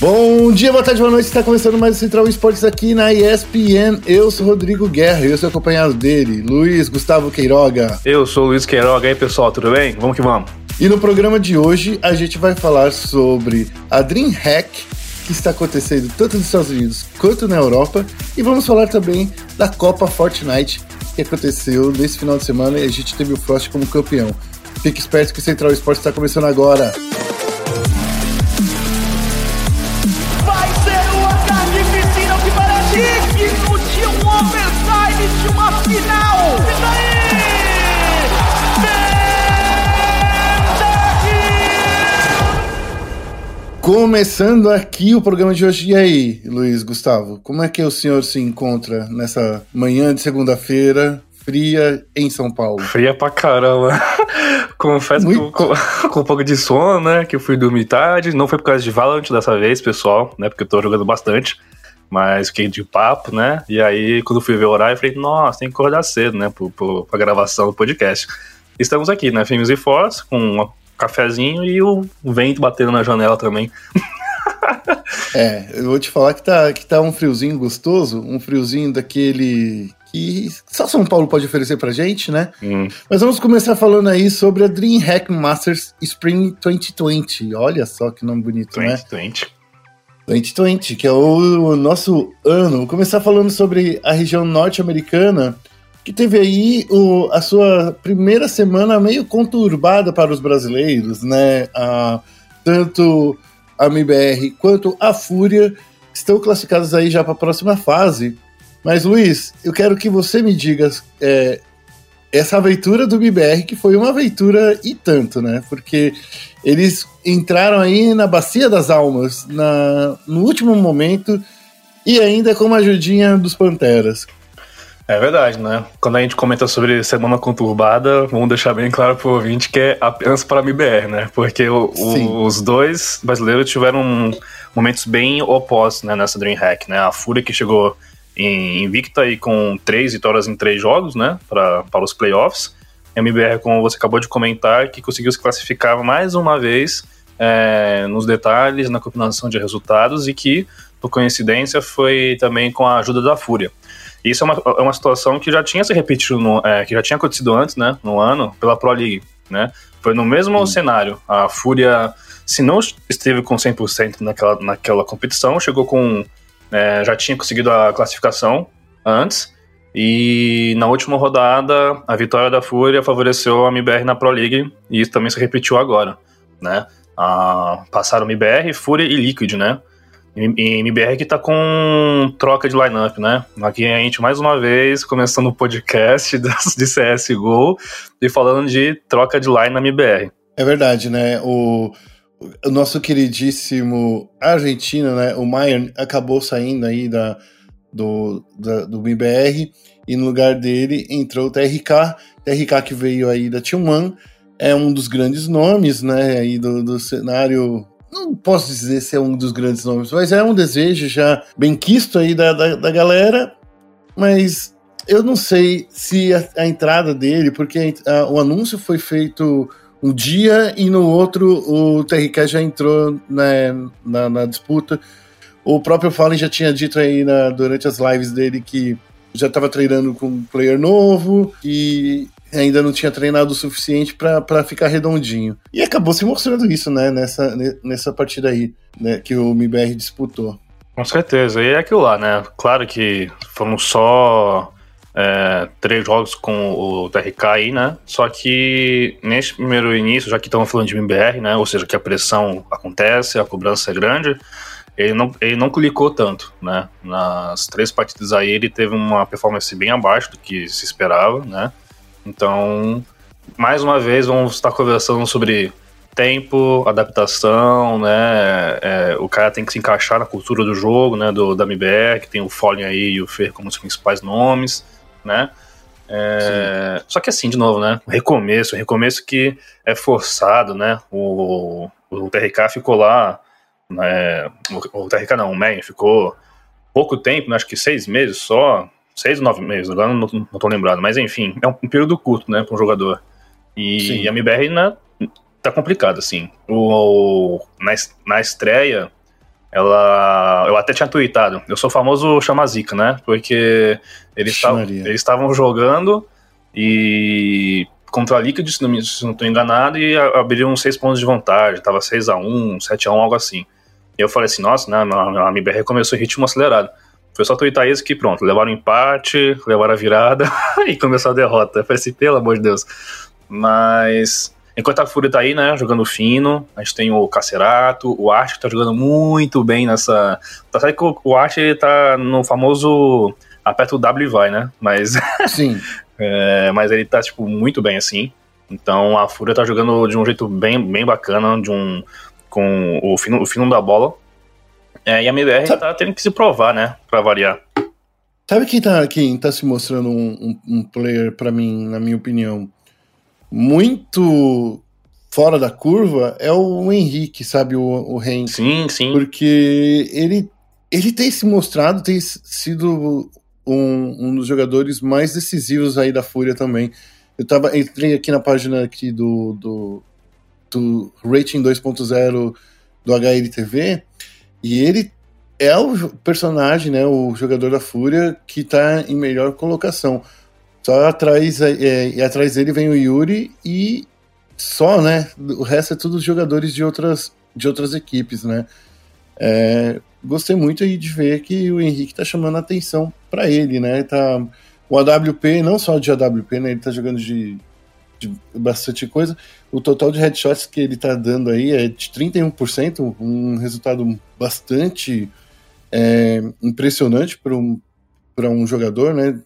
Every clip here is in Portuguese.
Bom dia, boa tarde, boa noite, está começando mais o Central Esportes aqui na ESPN. Eu sou Rodrigo Guerra e eu sou acompanhado dele, Luiz Gustavo Queiroga. Eu sou o Luiz Queiroga. E aí pessoal, tudo bem? Vamos que vamos. E no programa de hoje a gente vai falar sobre a DreamHack, que está acontecendo tanto nos Estados Unidos quanto na Europa, e vamos falar também da Copa Fortnite, que aconteceu nesse final de semana e a gente teve o Frost como campeão. Fique esperto que o Central Esportes está começando agora. Começando aqui o programa de hoje. E aí, Luiz Gustavo, como é que o senhor se encontra nessa manhã de segunda-feira, fria em São Paulo? Fria pra caramba. Confesso que com um pouco de sono, né, que eu fui dormir tarde. Não foi por causa de Valorant dessa vez, pessoal, né, porque eu tô jogando bastante, mas fiquei de papo, né, e aí quando fui ver o horário, eu falei, nossa, tem que acordar cedo, né, pra gravação do podcast. Estamos aqui, né, Famous e Force, com uma cafezinho e o vento batendo na janela também. É, eu vou te falar que tá um friozinho gostoso, um friozinho daquele que só São Paulo pode oferecer pra gente, né? Mas vamos começar falando aí sobre a DreamHack Masters Spring 2020. Olha só que nome bonito, 2020. Né? 2020, que é o nosso ano. Vou começar falando sobre a região norte-americana, que teve aí a sua primeira semana meio conturbada para os brasileiros, né? Tanto a MiBR quanto a FURIA estão classificadas aí já para a próxima fase. Mas, Luiz, eu quero que você me diga essa aventura do MiBR, que foi uma aventura e tanto, né? Porque eles entraram aí na Bacia das Almas no último momento e ainda com uma ajudinha dos Panteras. É verdade, né? Quando a gente comenta sobre semana conturbada, vamos deixar bem claro pro ouvinte que é apenas para a MiBR, né? Porque os dois brasileiros tiveram momentos bem opostos, né, nessa DreamHack, né? A FURIA, que chegou invicta e com 3 vitórias em 3 jogos, né, para os playoffs. A MiBR, como você acabou de comentar, que conseguiu se classificar mais uma vez nos detalhes, na combinação de resultados, e que, por coincidência, foi também com a ajuda da FURIA. Isso é uma situação que já tinha se repetido, que já tinha acontecido antes, né, no ano, pela Pro League, né? Foi no mesmo cenário. A FURIA, se não esteve com 100% naquela competição, chegou com... já tinha conseguido a classificação antes, e na última rodada, a vitória da FURIA favoreceu a MiBR na Pro League, e isso também se repetiu agora, né? Passaram MiBR, FURIA e Liquid, né? E MiBR que tá com troca de lineup, né? Aqui a gente, mais uma vez, começando o podcast de CSGO e falando de troca de line na MiBR. É verdade, né? O nosso queridíssimo argentino, né? O Maier acabou saindo aí do MiBR, e no lugar dele entrou o TRK. TRK que veio aí da T1, é um dos grandes nomes, né? Aí do cenário... Não posso dizer se é um dos grandes nomes, mas é um desejo já bem quisto aí da galera. Mas eu não sei se a entrada dele, porque o anúncio foi feito um dia e no outro o TRK já entrou na disputa. O próprio Fallen já tinha dito aí durante as lives dele que já estava treinando com um player novo e ainda não tinha treinado o suficiente para ficar redondinho. E acabou se mostrando isso, né, nessa partida aí, né, que o MiBR disputou. Com certeza, e é aquilo lá, né? Claro que foram só 3 jogos com o TRK aí, né? Só que nesse primeiro início, já que estamos falando de MiBR, né, ou seja, que a pressão acontece, a cobrança é grande, ele não clicou tanto, né? Nas 3 partidas aí ele teve uma performance bem abaixo do que se esperava, né? Então, mais uma vez, vamos estar conversando sobre tempo, adaptação, né? O cara tem que se encaixar na cultura do jogo, né? Da MiBR, que tem o Fallen aí e o Fer como os principais nomes, né? Só que assim, de novo, né? Recomeço que é forçado, né? O TRK ficou lá, né? O TRK não, o Man ficou pouco tempo, né? Acho que 6 meses só. 6 ou 9 meses, agora não tô lembrado, mas enfim, é um período curto, né, para um jogador. E a MiBR tá complicada, assim. Na estreia, Eu até tinha tweetado, eu sou o famoso chamazica, né? Porque eles estavam jogando e contra a Liquid, se não estou enganado, e abriram 6 pontos de vantagem, tava 6-1, 7-1, algo assim. E eu falei assim, nossa, né, a MiBR começou em ritmo acelerado. Foi só tweetar isso que pronto, levaram o empate, levaram a virada e começou a derrota. Eu falei assim, pelo amor de Deus. Mas enquanto a FURIA tá aí, né, jogando fino, a gente tem o Cacerato, o Arti, que tá jogando muito bem nessa... Tá certo que o Arti, ele tá no famoso aperta o W e vai, né? Mas... Sim. Mas ele tá, tipo, muito bem, assim. Então a FURIA tá jogando de um jeito bem, bem bacana, com o fino da bola. E a MiBR tá tendo que se provar, né, pra variar. Sabe quem tá se mostrando um player, pra mim, na minha opinião, muito fora da curva é o Henrique, sabe, o Henrique. Sim, sim. Porque ele tem se mostrado, tem sido um dos jogadores mais decisivos aí da FURIA também. Entrei aqui na página aqui do Rating 2.0 do HLTV e ele é o personagem, né, o jogador da FURIA que tá em melhor colocação. Só atrás dele vem o Yuurih e só, né? O resto é tudo jogadores de outras equipes, né? Gostei muito aí de ver que o Henrique tá chamando a atenção pra ele, né? Tá, o AWP, não só de AWP, né? Ele tá jogando de bastante coisa. O total de headshots que ele tá dando aí é de 31%, um resultado bastante impressionante pra um jogador, né?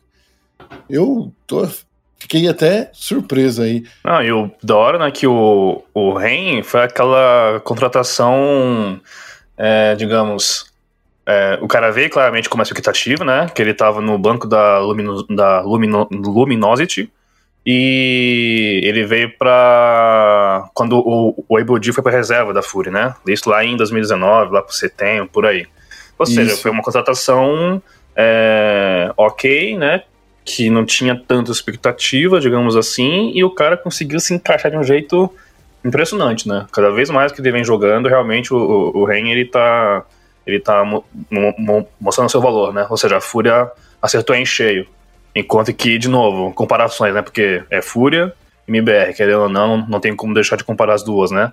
Fiquei até surpreso aí. Ah, e o da hora, né, que o Ren foi aquela contratação, o cara veio claramente como expectativa, né, que ele tava no banco da Luminosity, e ele veio pra... quando o Ebodi foi pra reserva da FURIA, né, isso lá em 2019, lá pro setembro, por aí. Ou seja, foi uma contratação ok, né, que não tinha tanta expectativa, digamos assim, e o cara conseguiu se encaixar de um jeito impressionante, né? Cada vez mais que ele vem jogando, realmente o Ren, ele tá mostrando seu valor, né? Ou seja, a FURIA acertou em cheio. Enquanto que, de novo, comparações, né? Porque é FURIA e MiBR, querendo ou não, não tem como deixar de comparar as duas, né?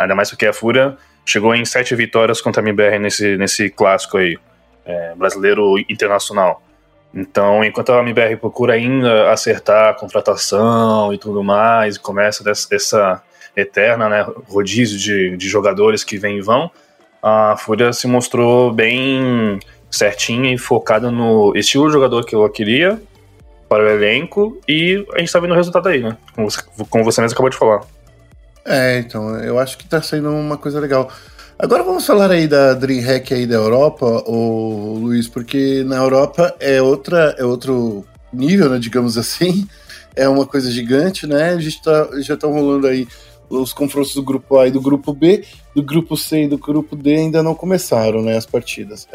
Ainda mais porque a FURIA chegou em 7 vitórias contra a MiBR nesse clássico aí, brasileiro internacional. Então, enquanto a MiBR procura ainda acertar a contratação e tudo mais, começa essa eterna, né, rodízio de jogadores que vêm e vão, a FURIA se mostrou bem certinha e focada no estilo de jogador que ela queria para o elenco, e a gente está vendo o resultado aí, né? Como você mesmo acabou de falar. Então, eu acho que está saindo uma coisa legal. Agora vamos falar aí da DreamHack aí da Europa, ô Luiz, porque na Europa é outro nível, né, digamos assim, é uma coisa gigante, né, a gente já tá rolando aí os confrontos do grupo A e do grupo B, do grupo C e do grupo D ainda não começaram, né, as partidas.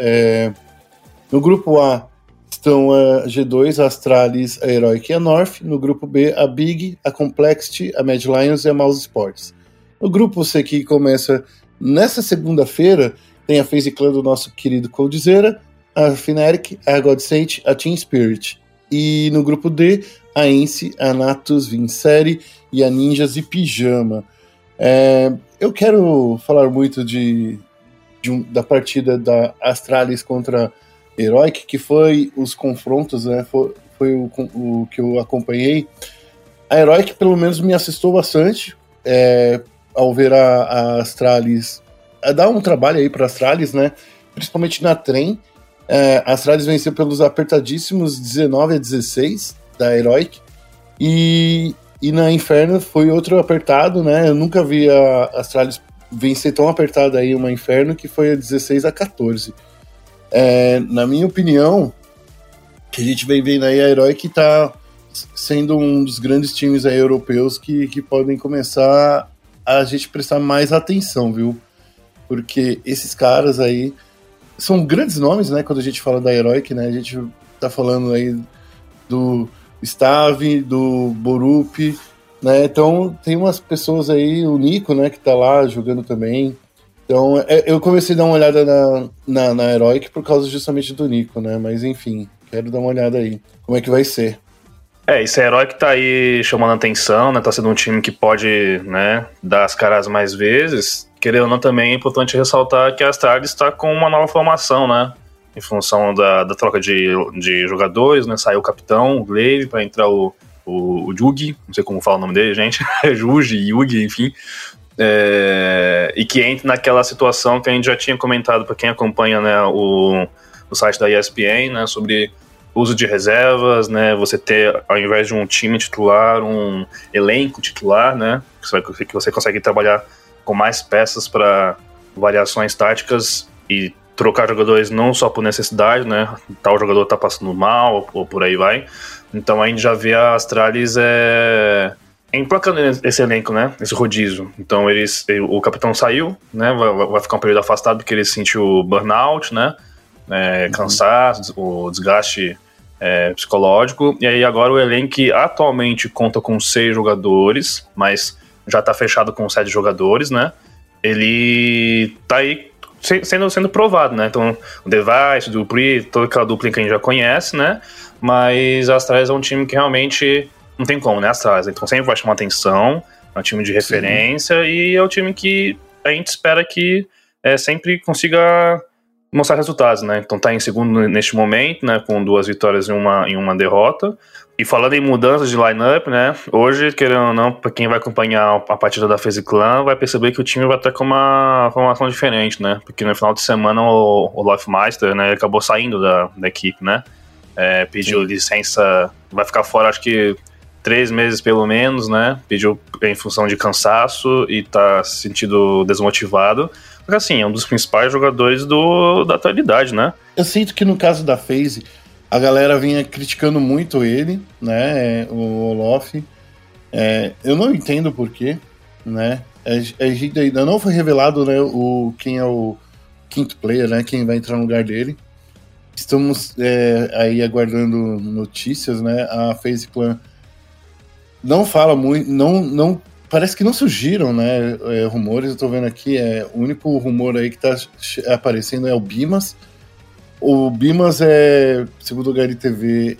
No grupo A estão a G2, a Astralis, a Heroic e a North, no grupo B a Big, a Complexity, a Mad Lions e a Mouse Sports. No grupo C, que começa nessa segunda-feira, tem a Faze Clan do nosso querido Coldzera, a Fnatic, a Godsent, a Team Spirit. E no grupo D, a Ence, a Natus, Vincere e a Ninjas e Pijama. Eu quero falar muito da partida da Astralis contra Heroic, que foi os confrontos, né? Foi o que eu acompanhei. A Heroic, pelo menos, me assustou bastante, ao ver a Astralis, dá um trabalho aí para a Astralis, né? Principalmente na trem. A Astralis venceu pelos apertadíssimos 19-16 da Heroic, e na Inferno foi outro apertado, né? Eu nunca vi a Astralis vencer tão apertada aí uma Inferno, que foi a 16-14. Na minha opinião, que a gente vem vendo aí, a Heroic tá sendo um dos grandes times aí europeus que podem começar a gente prestar mais atenção, viu? Porque esses caras aí são grandes nomes, né? Quando a gente fala da Heroic, né? A gente tá falando aí do Stave, do Borup, né? Então tem umas pessoas aí, o Nico, né? Que tá lá jogando também. Então, eu comecei a dar uma olhada na Heroic por causa justamente do Nico, né? Mas enfim, quero dar uma olhada aí. Como é que vai ser? É, esse Heroic tá aí chamando atenção, né? Tá sendo um time que pode, né, dar as caras mais vezes. Querendo ou não, também é importante ressaltar que a Astralis tá com uma nova formação, né? Em função da troca de jogadores, né? Saiu o capitão, o Glaive, pra entrar o Yugi, não sei como fala o nome dele, gente. Yugi, Yugi, enfim. E que entra naquela situação que a gente já tinha comentado para quem acompanha, né, o site da ESPN, né, sobre uso de reservas, né, você ter, ao invés de um time titular, um elenco titular, né, que você consegue trabalhar com mais peças para variações táticas e trocar jogadores não só por necessidade, né, tal jogador tá passando mal ou por aí vai. Então a gente já vê a Astralis emplacando esse elenco, né? Esse rodízio. Então, o capitão saiu, né? Vai ficar um período afastado porque ele sentiu burnout, né? Cansaço, o desgaste psicológico. E aí, agora o elenco atualmente conta com 6 jogadores, mas já tá fechado com 7 jogadores, né? Ele tá aí sendo provado, né? Então, o Device, o Dupli, toda aquela dupla que a gente já conhece, né? Mas a Astralis é um time que realmente não tem como, né, Astralis? Então sempre vai chamar atenção, é um time de referência. Sim. E é o time que a gente espera que sempre consiga mostrar resultados, né? Então tá em segundo neste momento, né, com 2 vitórias e uma derrota. E falando em mudanças de lineup, né, hoje, querendo ou não, pra quem vai acompanhar a partida da Faze Clan, vai perceber que o time vai estar com uma formação diferente, né? Porque no final de semana o Olofmeister, né, acabou saindo da equipe, né? Pediu licença, vai ficar fora, acho que 3 meses pelo menos, né? Pediu em função de cansaço e tá se sentindo desmotivado. Porque assim, é um dos principais jogadores da atualidade, né? Eu sinto que no caso da FaZe, a galera vinha criticando muito ele, né? O Olof. Eu não entendo porquê, né? A gente ainda não foi revelado, né, quem é o quinto player, né? Quem vai entrar no lugar dele. Estamos aí aguardando notícias, né? A FaZe Clan não fala muito, não, parece que não surgiram, né, rumores. Eu tô vendo aqui, o único rumor aí que tá aparecendo é o bymas. O bymas segundo o HLTV,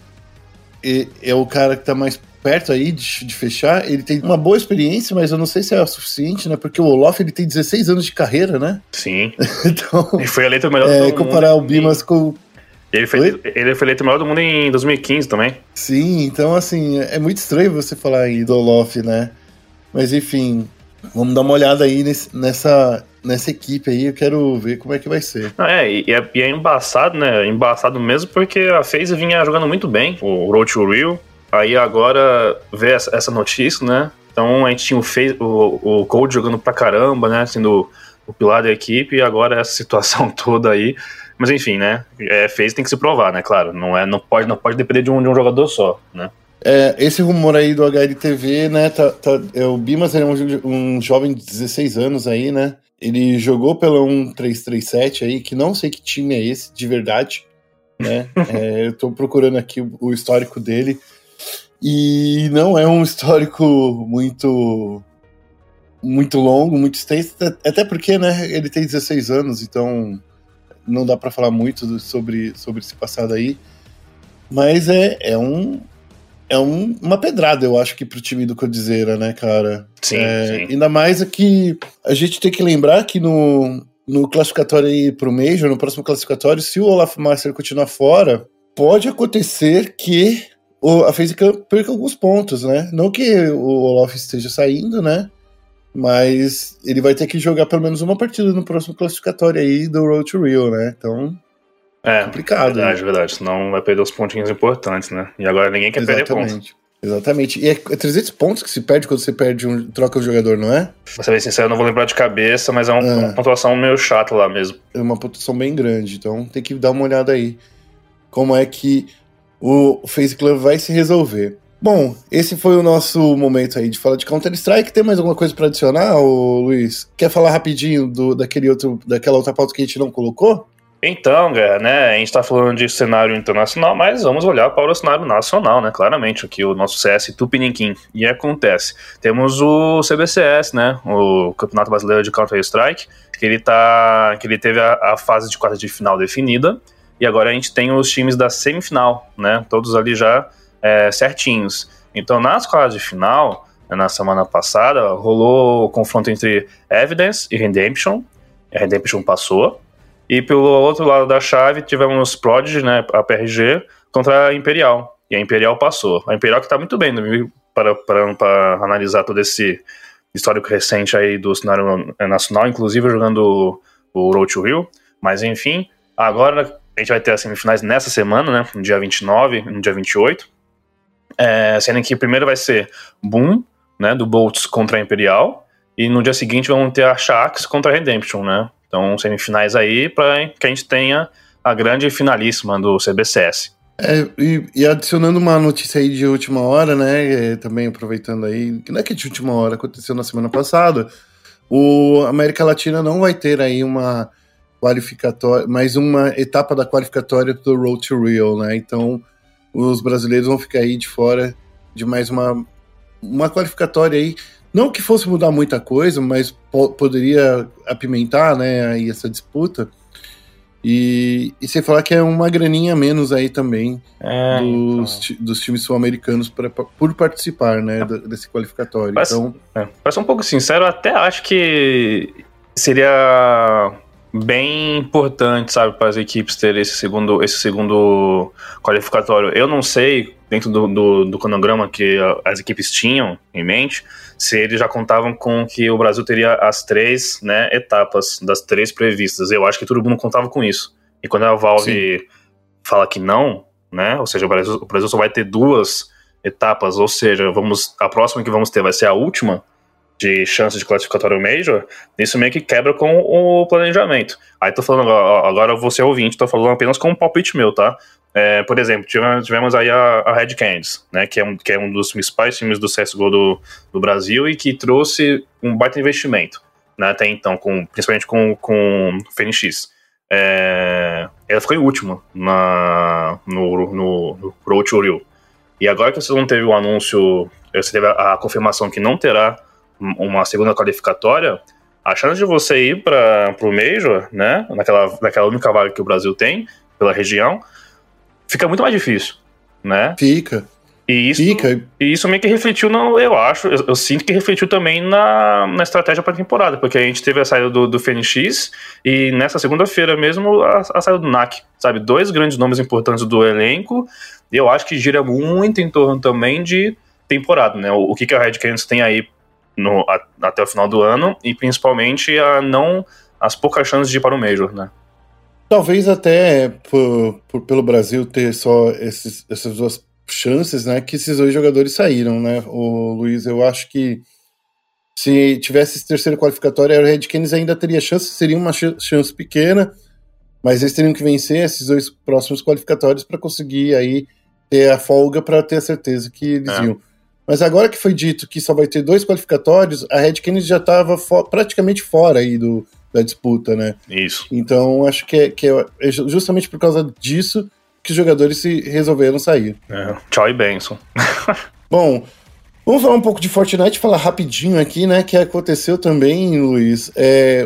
é o cara que tá mais perto aí de fechar. Ele tem uma boa experiência, mas eu não sei se é o suficiente, né, porque o Olof, ele tem 16 anos de carreira, né? Sim. Então, ele foi eleito o melhor do mundo. Comparar o bymas com... Ele foi eleito o melhor do mundo em 2015 também. Sim, então assim, é muito estranho você falar aí do Olof, né? Mas enfim, vamos dar uma olhada aí nessa equipe aí, eu quero ver como é que vai ser. E é embaçado, né? Embaçado mesmo, porque a FaZe vinha jogando muito bem, o Road to Rio, aí agora vê essa notícia, né? Então a gente tinha o Cold jogando pra caramba, né? Sendo o pilar da equipe, e agora essa situação toda aí. Mas enfim, né? FaZe tem que se provar, né? Claro, não pode depender de um jogador só, né? Esse rumor aí do HLTV, né? O bymas é um jovem de 16 anos aí, né? Ele jogou pelo 1337 aí, que não sei que time é esse, de verdade, né? Eu tô procurando aqui o histórico dele. E não é um histórico muito... muito longo, muito extenso, até porque, né, ele tem 16 anos, então... não dá pra falar muito sobre esse passado aí, mas uma pedrada, eu acho, que pro time do Coldzera, né, cara? Sim, sim. Ainda mais que a gente tem que lembrar que no classificatório aí pro Major, no próximo classificatório, se o Olofmeister continuar fora, pode acontecer que a FaZe perca alguns pontos, né? Não que o Olof esteja saindo, né? Mas ele vai ter que jogar pelo menos uma partida no próximo classificatório aí do Road to Rio, né? Então, complicado. Verdade, né? Verdade. Senão vai perder os pontinhos importantes, né? E agora ninguém quer perder pontos. Exatamente. E é 300 pontos que se perde quando você perde troca o jogador, não é? Pra ser bem sincero, eu não vou lembrar de cabeça, mas é uma pontuação meio chata lá mesmo. É uma pontuação bem grande, então tem que dar uma olhada aí. Como é que o FaZe Clan vai se resolver. Bom, esse foi o nosso momento aí de falar de Counter-Strike. Tem mais alguma coisa para adicionar, Luiz? Quer falar rapidinho daquela outra pauta que a gente não colocou? Então, galera, né, a gente tá falando de cenário internacional, mas vamos olhar para o cenário nacional, né, claramente, aqui o nosso CS Tupiniquim. E acontece, temos o CBCS, né, o Campeonato Brasileiro de Counter-Strike, que ele teve a fase de quarta de final definida, e agora a gente tem os times da semifinal, né, todos ali já certinhos. Então, nas quartas de final, na semana passada, rolou o confronto entre Evidence e Redemption, a Redemption passou, e pelo outro lado da chave tivemos Prodigy, né, a PRG, contra a Imperial, e a Imperial passou. A Imperial que tá muito bem, para analisar todo esse histórico recente aí do cenário nacional, inclusive jogando o Road to Rio, mas enfim, agora a gente vai ter as semifinais nessa semana, né, no dia 29 e no dia 28, sendo que primeiro vai ser Boom, né, do Bolts contra a Imperial, e no dia seguinte vamos ter a Shax contra a Redemption, né, então semifinais aí para que a gente tenha a grande finalíssima do CBCS. E adicionando uma notícia aí de última hora, né, também aproveitando aí, que não é que de última hora, aconteceu na semana passada, a América Latina não vai ter aí uma qualificatória, mais uma etapa da qualificatória do Road to Rio, né, então os brasileiros vão ficar aí de fora de mais uma qualificatória aí, não que fosse mudar muita coisa, mas poderia apimentar, né, aí essa disputa. E sem falar que é uma graninha a menos aí também dos times sul-americanos por participar, né, desse qualificatório. Para ser um pouco sincero, eu até acho que seria bem importante, sabe, para as equipes terem esse segundo qualificatório. Eu não sei, dentro do cronograma que as equipes tinham em mente, se eles já contavam com que o Brasil teria as 3, né, etapas das 3 previstas. Eu acho que todo mundo contava com isso. E quando a Valve Sim. fala que não, né, ou seja, o Brasil só vai ter 2 etapas, ou seja, a próxima que vamos ter vai ser a última de chance de classificatório Major, isso meio que quebra com o planejamento. Aí tô falando, agora eu vou ser ouvinte, tô falando apenas com um palpite meu, tá? Por exemplo, tivemos aí a Red Canids, né, que é um dos principais times do CSGO do Brasil e que trouxe um baita investimento, né, até então, principalmente com o FNX. Ela ficou em última no Road to Rio. E agora que você não teve o anúncio, você teve a confirmação que não terá uma segunda qualificatória, a chance de você ir para o Major, né, naquela única vaga que o Brasil tem pela região, fica muito mais difícil, né? E isso meio que refletiu, eu sinto que refletiu também na estratégia para a temporada, porque a gente teve a saída do FNX e nessa segunda-feira mesmo a saída do NAC, sabe? 2 grandes nomes importantes do elenco, e eu acho que gira muito em torno também de temporada, né? O que a Red Canids tem aí até o final do ano, e principalmente as poucas chances de ir para o Major, né? Talvez até pelo Brasil ter só essas 2 chances, né, que esses 2 jogadores saíram, né, o Luiz, eu acho que se tivesse esse terceiro qualificatório, a Red Canids ainda teria chance, seria uma chance pequena, mas eles teriam que vencer esses 2 próximos qualificatórios para conseguir aí ter a folga para ter a certeza que eles iam. Mas agora que foi dito que só vai ter 2 qualificatórios, a Red Canids já estava praticamente fora aí da disputa, né? Isso. Então, acho que é justamente por causa disso que os jogadores se resolveram sair. Tchau e benção. Bom, vamos falar um pouco de Fortnite, falar rapidinho aqui, né, que aconteceu também, Luiz,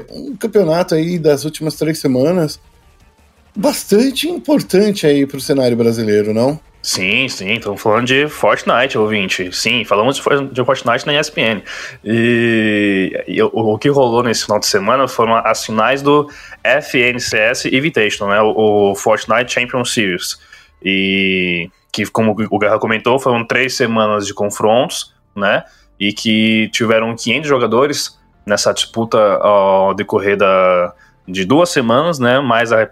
um campeonato aí das últimas 3 semanas bastante importante aí pro cenário brasileiro, não? Sim, estamos falando de Fortnite, ouvinte. Sim, falamos de Fortnite na ESPN. E o que rolou nesse final de semana foram as finais do FNCS Invitational, né? O Fortnite Champion Series. E que, como o Guerra comentou, foram 3 semanas de confrontos, né? E que tiveram 500 jogadores nessa disputa ao decorrer de 2 semanas, né? Mais a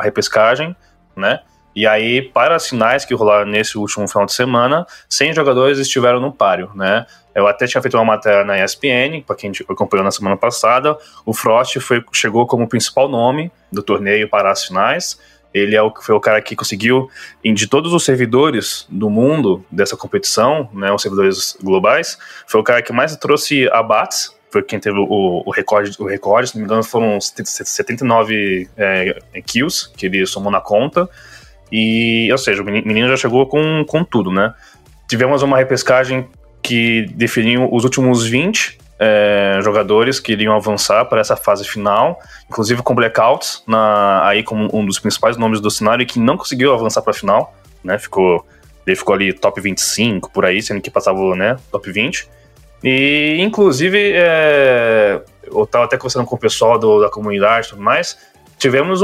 repescagem, né? E aí, para as finais que rolaram nesse último final de semana, 100 jogadores estiveram no páreo, né? Eu até tinha feito uma matéria na ESPN, para quem acompanhou na semana passada, o Frost chegou como o principal nome do torneio para as finais, ele foi o cara que conseguiu, de todos os servidores do mundo dessa competição, né, os servidores globais, foi o cara que mais trouxe abates, foi quem teve o recorde, se não me engano foram 79 kills que ele somou na conta. E, ou seja, o menino já chegou com tudo, né? Tivemos uma repescagem que definiu os últimos 20 jogadores que iriam avançar para essa fase final, inclusive com blackouts, aí como um dos principais nomes do cenário, que não conseguiu avançar para a final, né? Ele ficou ali top 25, por aí, sendo que passava, né, top 20. E, inclusive, eu estava até conversando com o pessoal da comunidade e tudo mais, tivemos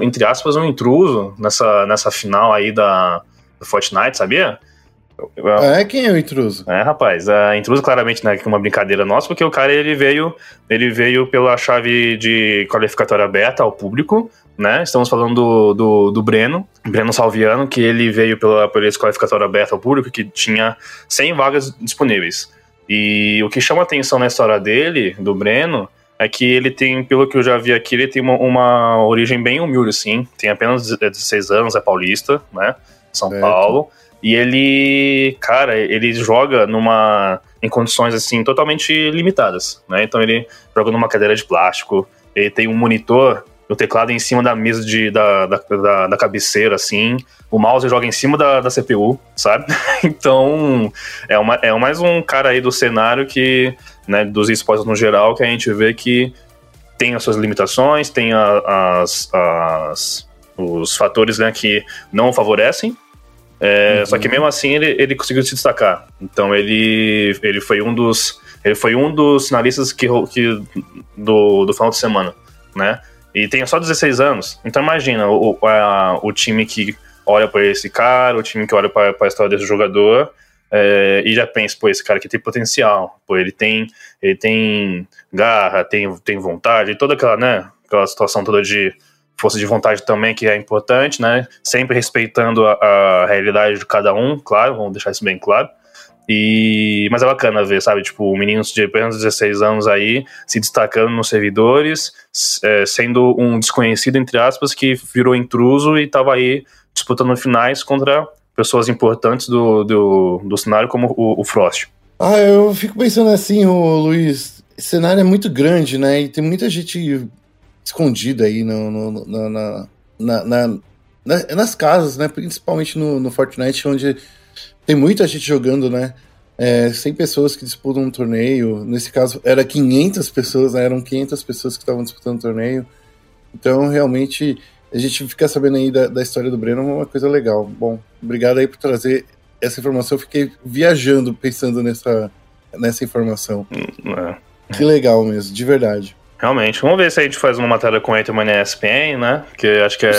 entre aspas, um intruso nessa final aí do Fortnite, sabia? Quem é o intruso? Rapaz, intruso claramente, né, que é uma brincadeira nossa, porque o cara, ele veio pela chave de qualificatória aberta ao público, né, estamos falando do Breno Salviano, que ele veio pela qualificatória aberta ao público, que tinha 100 vagas disponíveis, e o que chama atenção na história dele, do Breno, é que ele tem, pelo que eu já vi aqui, ele tem uma origem bem humilde, sim, tem apenas 16 anos, é paulista, né, São Paulo. E ele, cara, ele joga em condições, assim, totalmente limitadas, né? Então ele joga numa cadeira de plástico, ele tem um monitor, o teclado em cima da mesa da cabeceira, assim, o mouse joga em cima da CPU, sabe? Então, é mais um cara aí do cenário que, né, dos esportes no geral, que a gente vê que tem as suas limitações, tem os fatores, né, que não o favorecem. Uhum. Só que mesmo assim ele conseguiu se destacar. Então ele foi um dos finalistas do final de semana, né? E tem só 16 anos. Então imagina o time que olha para esse cara, o time que olha para a história desse jogador, e já pensa, pô, esse cara aqui tem potencial, pô, ele tem garra, tem vontade, e toda aquela, né, aquela situação toda de força de vontade também, que é importante, né? Sempre respeitando a realidade de cada um, claro, vamos deixar isso bem claro. Mas é bacana ver, sabe? Tipo, meninos de apenas 16 anos aí se destacando nos servidores, sendo um desconhecido, entre aspas, que virou intruso e tava aí disputando finais contra pessoas importantes do cenário, como o Frost. Eu fico pensando assim, Luiz, esse cenário é muito grande, né? E tem muita gente escondida aí nas casas, né? Principalmente no Fortnite, onde tem muita gente jogando, né? 100 pessoas que disputam um torneio. Nesse caso, era 500 pessoas, né? Eram 500 pessoas que estavam disputando o torneio. Então, realmente, a gente ficar sabendo aí da história do Breno é uma coisa legal. Bom, obrigado aí por trazer essa informação. Eu fiquei viajando, pensando nessa informação. Que legal mesmo, de verdade. Realmente, vamos ver se a gente faz uma matéria com a Eterman na ESPN, né? Porque acho que é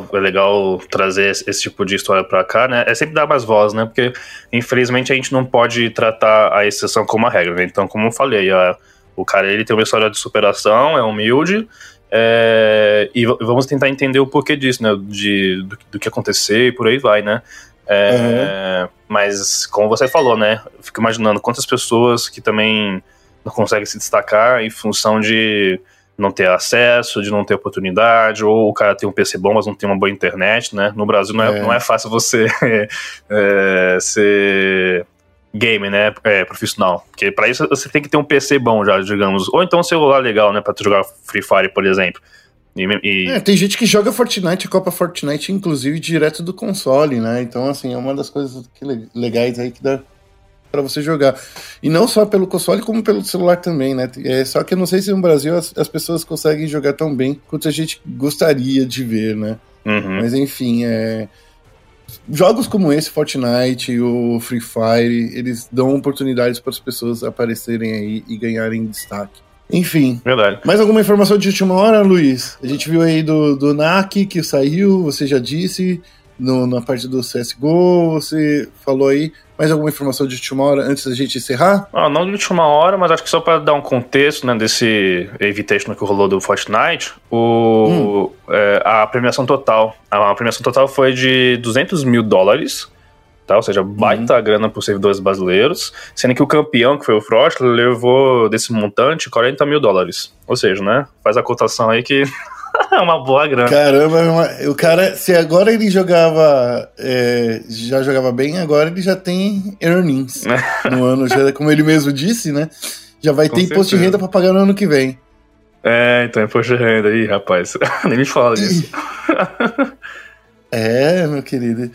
legal trazer esse tipo de história pra cá, né? É sempre dar mais voz, né? Porque, infelizmente, a gente não pode tratar a exceção como uma regra, né? Então, como eu falei, o cara, ele tem uma história de superação, é humilde, e vamos tentar entender o porquê disso, né? Do que aconteceu e por aí vai, né? Mas, como você falou, né? Eu fico imaginando quantas pessoas que também consegue se destacar em função de não ter acesso, de não ter oportunidade, ou o cara tem um PC bom, mas não tem uma boa internet, né? No Brasil não é fácil você ser gamer, né? Profissional. Porque pra isso você tem que ter um PC bom já, digamos. Ou então um celular legal, né? Pra tu jogar Free Fire, por exemplo. Tem gente que joga Fortnite, Copa Fortnite, inclusive, direto do console, né? Então, assim, é uma das coisas legais aí que dá para você jogar. E não só pelo console, como pelo celular também, né? Só que eu não sei se no Brasil as pessoas conseguem jogar tão bem quanto a gente gostaria de ver, né? Uhum. Mas enfim, jogos como esse, Fortnite e o Free Fire, eles dão oportunidades para as pessoas aparecerem aí e ganharem destaque. Enfim. Verdade. Mais alguma informação de última hora, Luiz? A gente viu aí do NAC, que saiu, você já disse, na parte do CSGO, você falou aí. Mais alguma informação de última hora antes da gente encerrar? Não de última hora, mas acho que só para dar um contexto, né, desse Invitation que rolou do Fortnite, a premiação total. A premiação total foi de $200 mil, tá? Ou seja, baita grana para os servidores brasileiros, sendo que o campeão, que foi o Frost, levou desse montante $40 mil. Ou seja, né? Faz a cotação aí que é uma boa grana. Caramba, o cara, se agora ele jogava, já jogava bem, agora ele já tem earnings no ano, já, como ele mesmo disse, né? Já vai ter imposto de renda pra pagar no ano que vem. Então imposto de renda aí, rapaz. Nem me fala disso. Meu querido.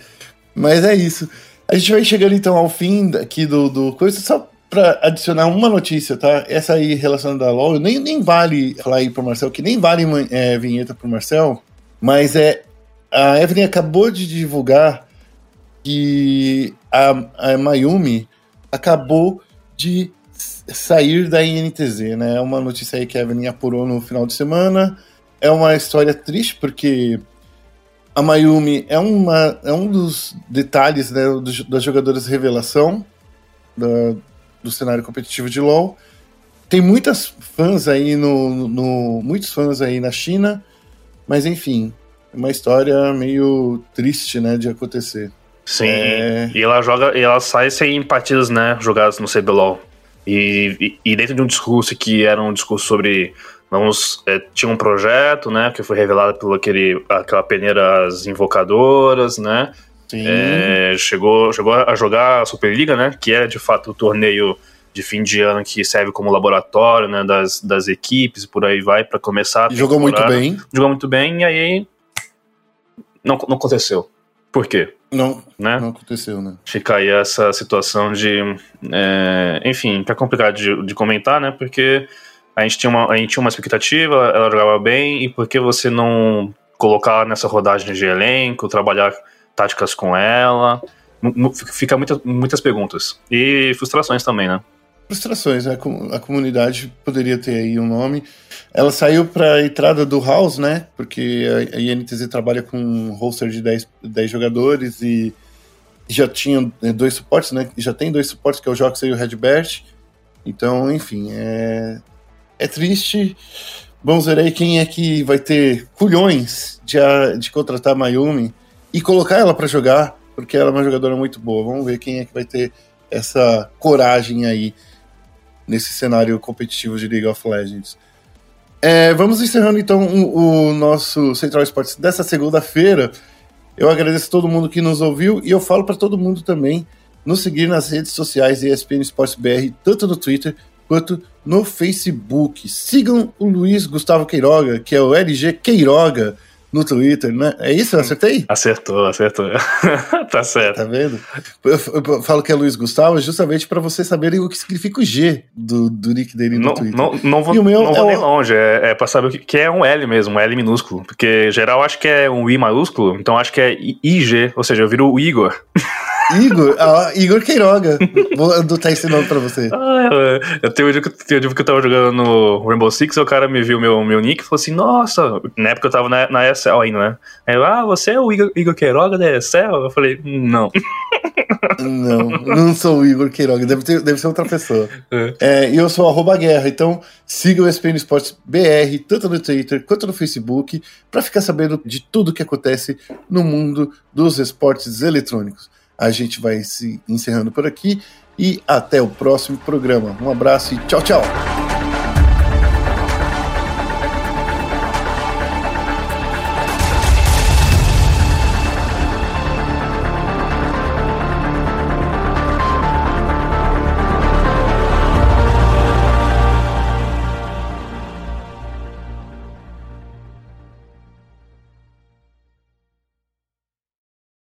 Mas é isso. A gente vai chegando então ao fim aqui do coisa, só pra adicionar uma notícia, tá? Essa aí relacionada à LOL, nem vale falar aí pro Marcel, que nem vale vinheta pro Marcel, mas a Evelyn acabou de divulgar que a Mayumi acabou de sair da INTZ, né? É uma notícia aí que a Evelyn apurou no final de semana. É uma história triste, porque a Mayumi é um dos detalhes, né, das jogadoras revelação do cenário competitivo de LoL. Tem muitas fãs aí muitos fãs aí na China, mas enfim, é uma história meio triste, né, de acontecer. Sim, e ela sai sem empatias, né, jogadas no CBLOL. E dentro de um discurso que era um discurso sobre... tinha um projeto, né, que foi revelado por aquela peneira As Invocadoras, né? Sim. Chegou a jogar a Superliga, né, que é de fato o torneio de fim de ano que serve como laboratório, né, das equipes, por aí vai, para começar. Jogou muito bem. Jogou muito bem, e aí não aconteceu. Por quê? Não aconteceu, né? Fica aí essa situação de... enfim, é complicado de comentar, né? Porque a gente tinha uma expectativa, ela jogava bem, e por que você não colocar nessa rodagem de elenco, trabalhar táticas com ela? Fica muitas perguntas. E frustrações também, né? Frustrações, a comunidade poderia ter aí um nome. Ela saiu para a entrada do House, né? Porque a INTZ trabalha com um roster de 10 jogadores e já tinha dois suportes, né? Já tem dois suportes, que é o Jox e o Redbert. Então, enfim, é triste. Vamos ver aí quem é que vai ter culhões de contratar a Mayumi e colocar ela para jogar, porque ela é uma jogadora muito boa. Vamos ver quem é que vai ter essa coragem aí nesse cenário competitivo de League of Legends. Vamos encerrando então o nosso Central Esportes dessa segunda-feira. Eu agradeço a todo mundo que nos ouviu, e eu falo para todo mundo também nos seguir nas redes sociais ESPN Esportes BR, tanto no Twitter quanto no Facebook. Sigam o Luiz Gustavo Queiroga, que é o LG Queiroga, no Twitter, né? É isso? Eu acertei? Acertou. Tá certo. Tá vendo? Eu falo que é Luiz Gustavo justamente para vocês saberem o que significa o G do nick dele no Twitter. Não vou, não vou nem longe. É para saber o que é um L mesmo, um L minúsculo. Porque, geral, acho que é um I maiúsculo, então acho que é IG. Ou seja, eu viro o Igor. Igor Queiroga. Vou adotar esse nome pra você. Eu tenho um dia que eu tava jogando no Rainbow Six, o cara me viu meu nick e falou assim: nossa, na época eu tava na ESL ainda, né? Aí eu, você é o Igor Queiroga da ESL? Eu falei, não. Não sou o Igor Queiroga, deve ser outra pessoa. E eu sou @guerra, então siga o ESPN Esportes BR, tanto no Twitter quanto no Facebook, pra ficar sabendo de tudo que acontece no mundo dos esportes eletrônicos. A gente vai se encerrando por aqui e até o próximo programa. Um abraço e tchau, tchau!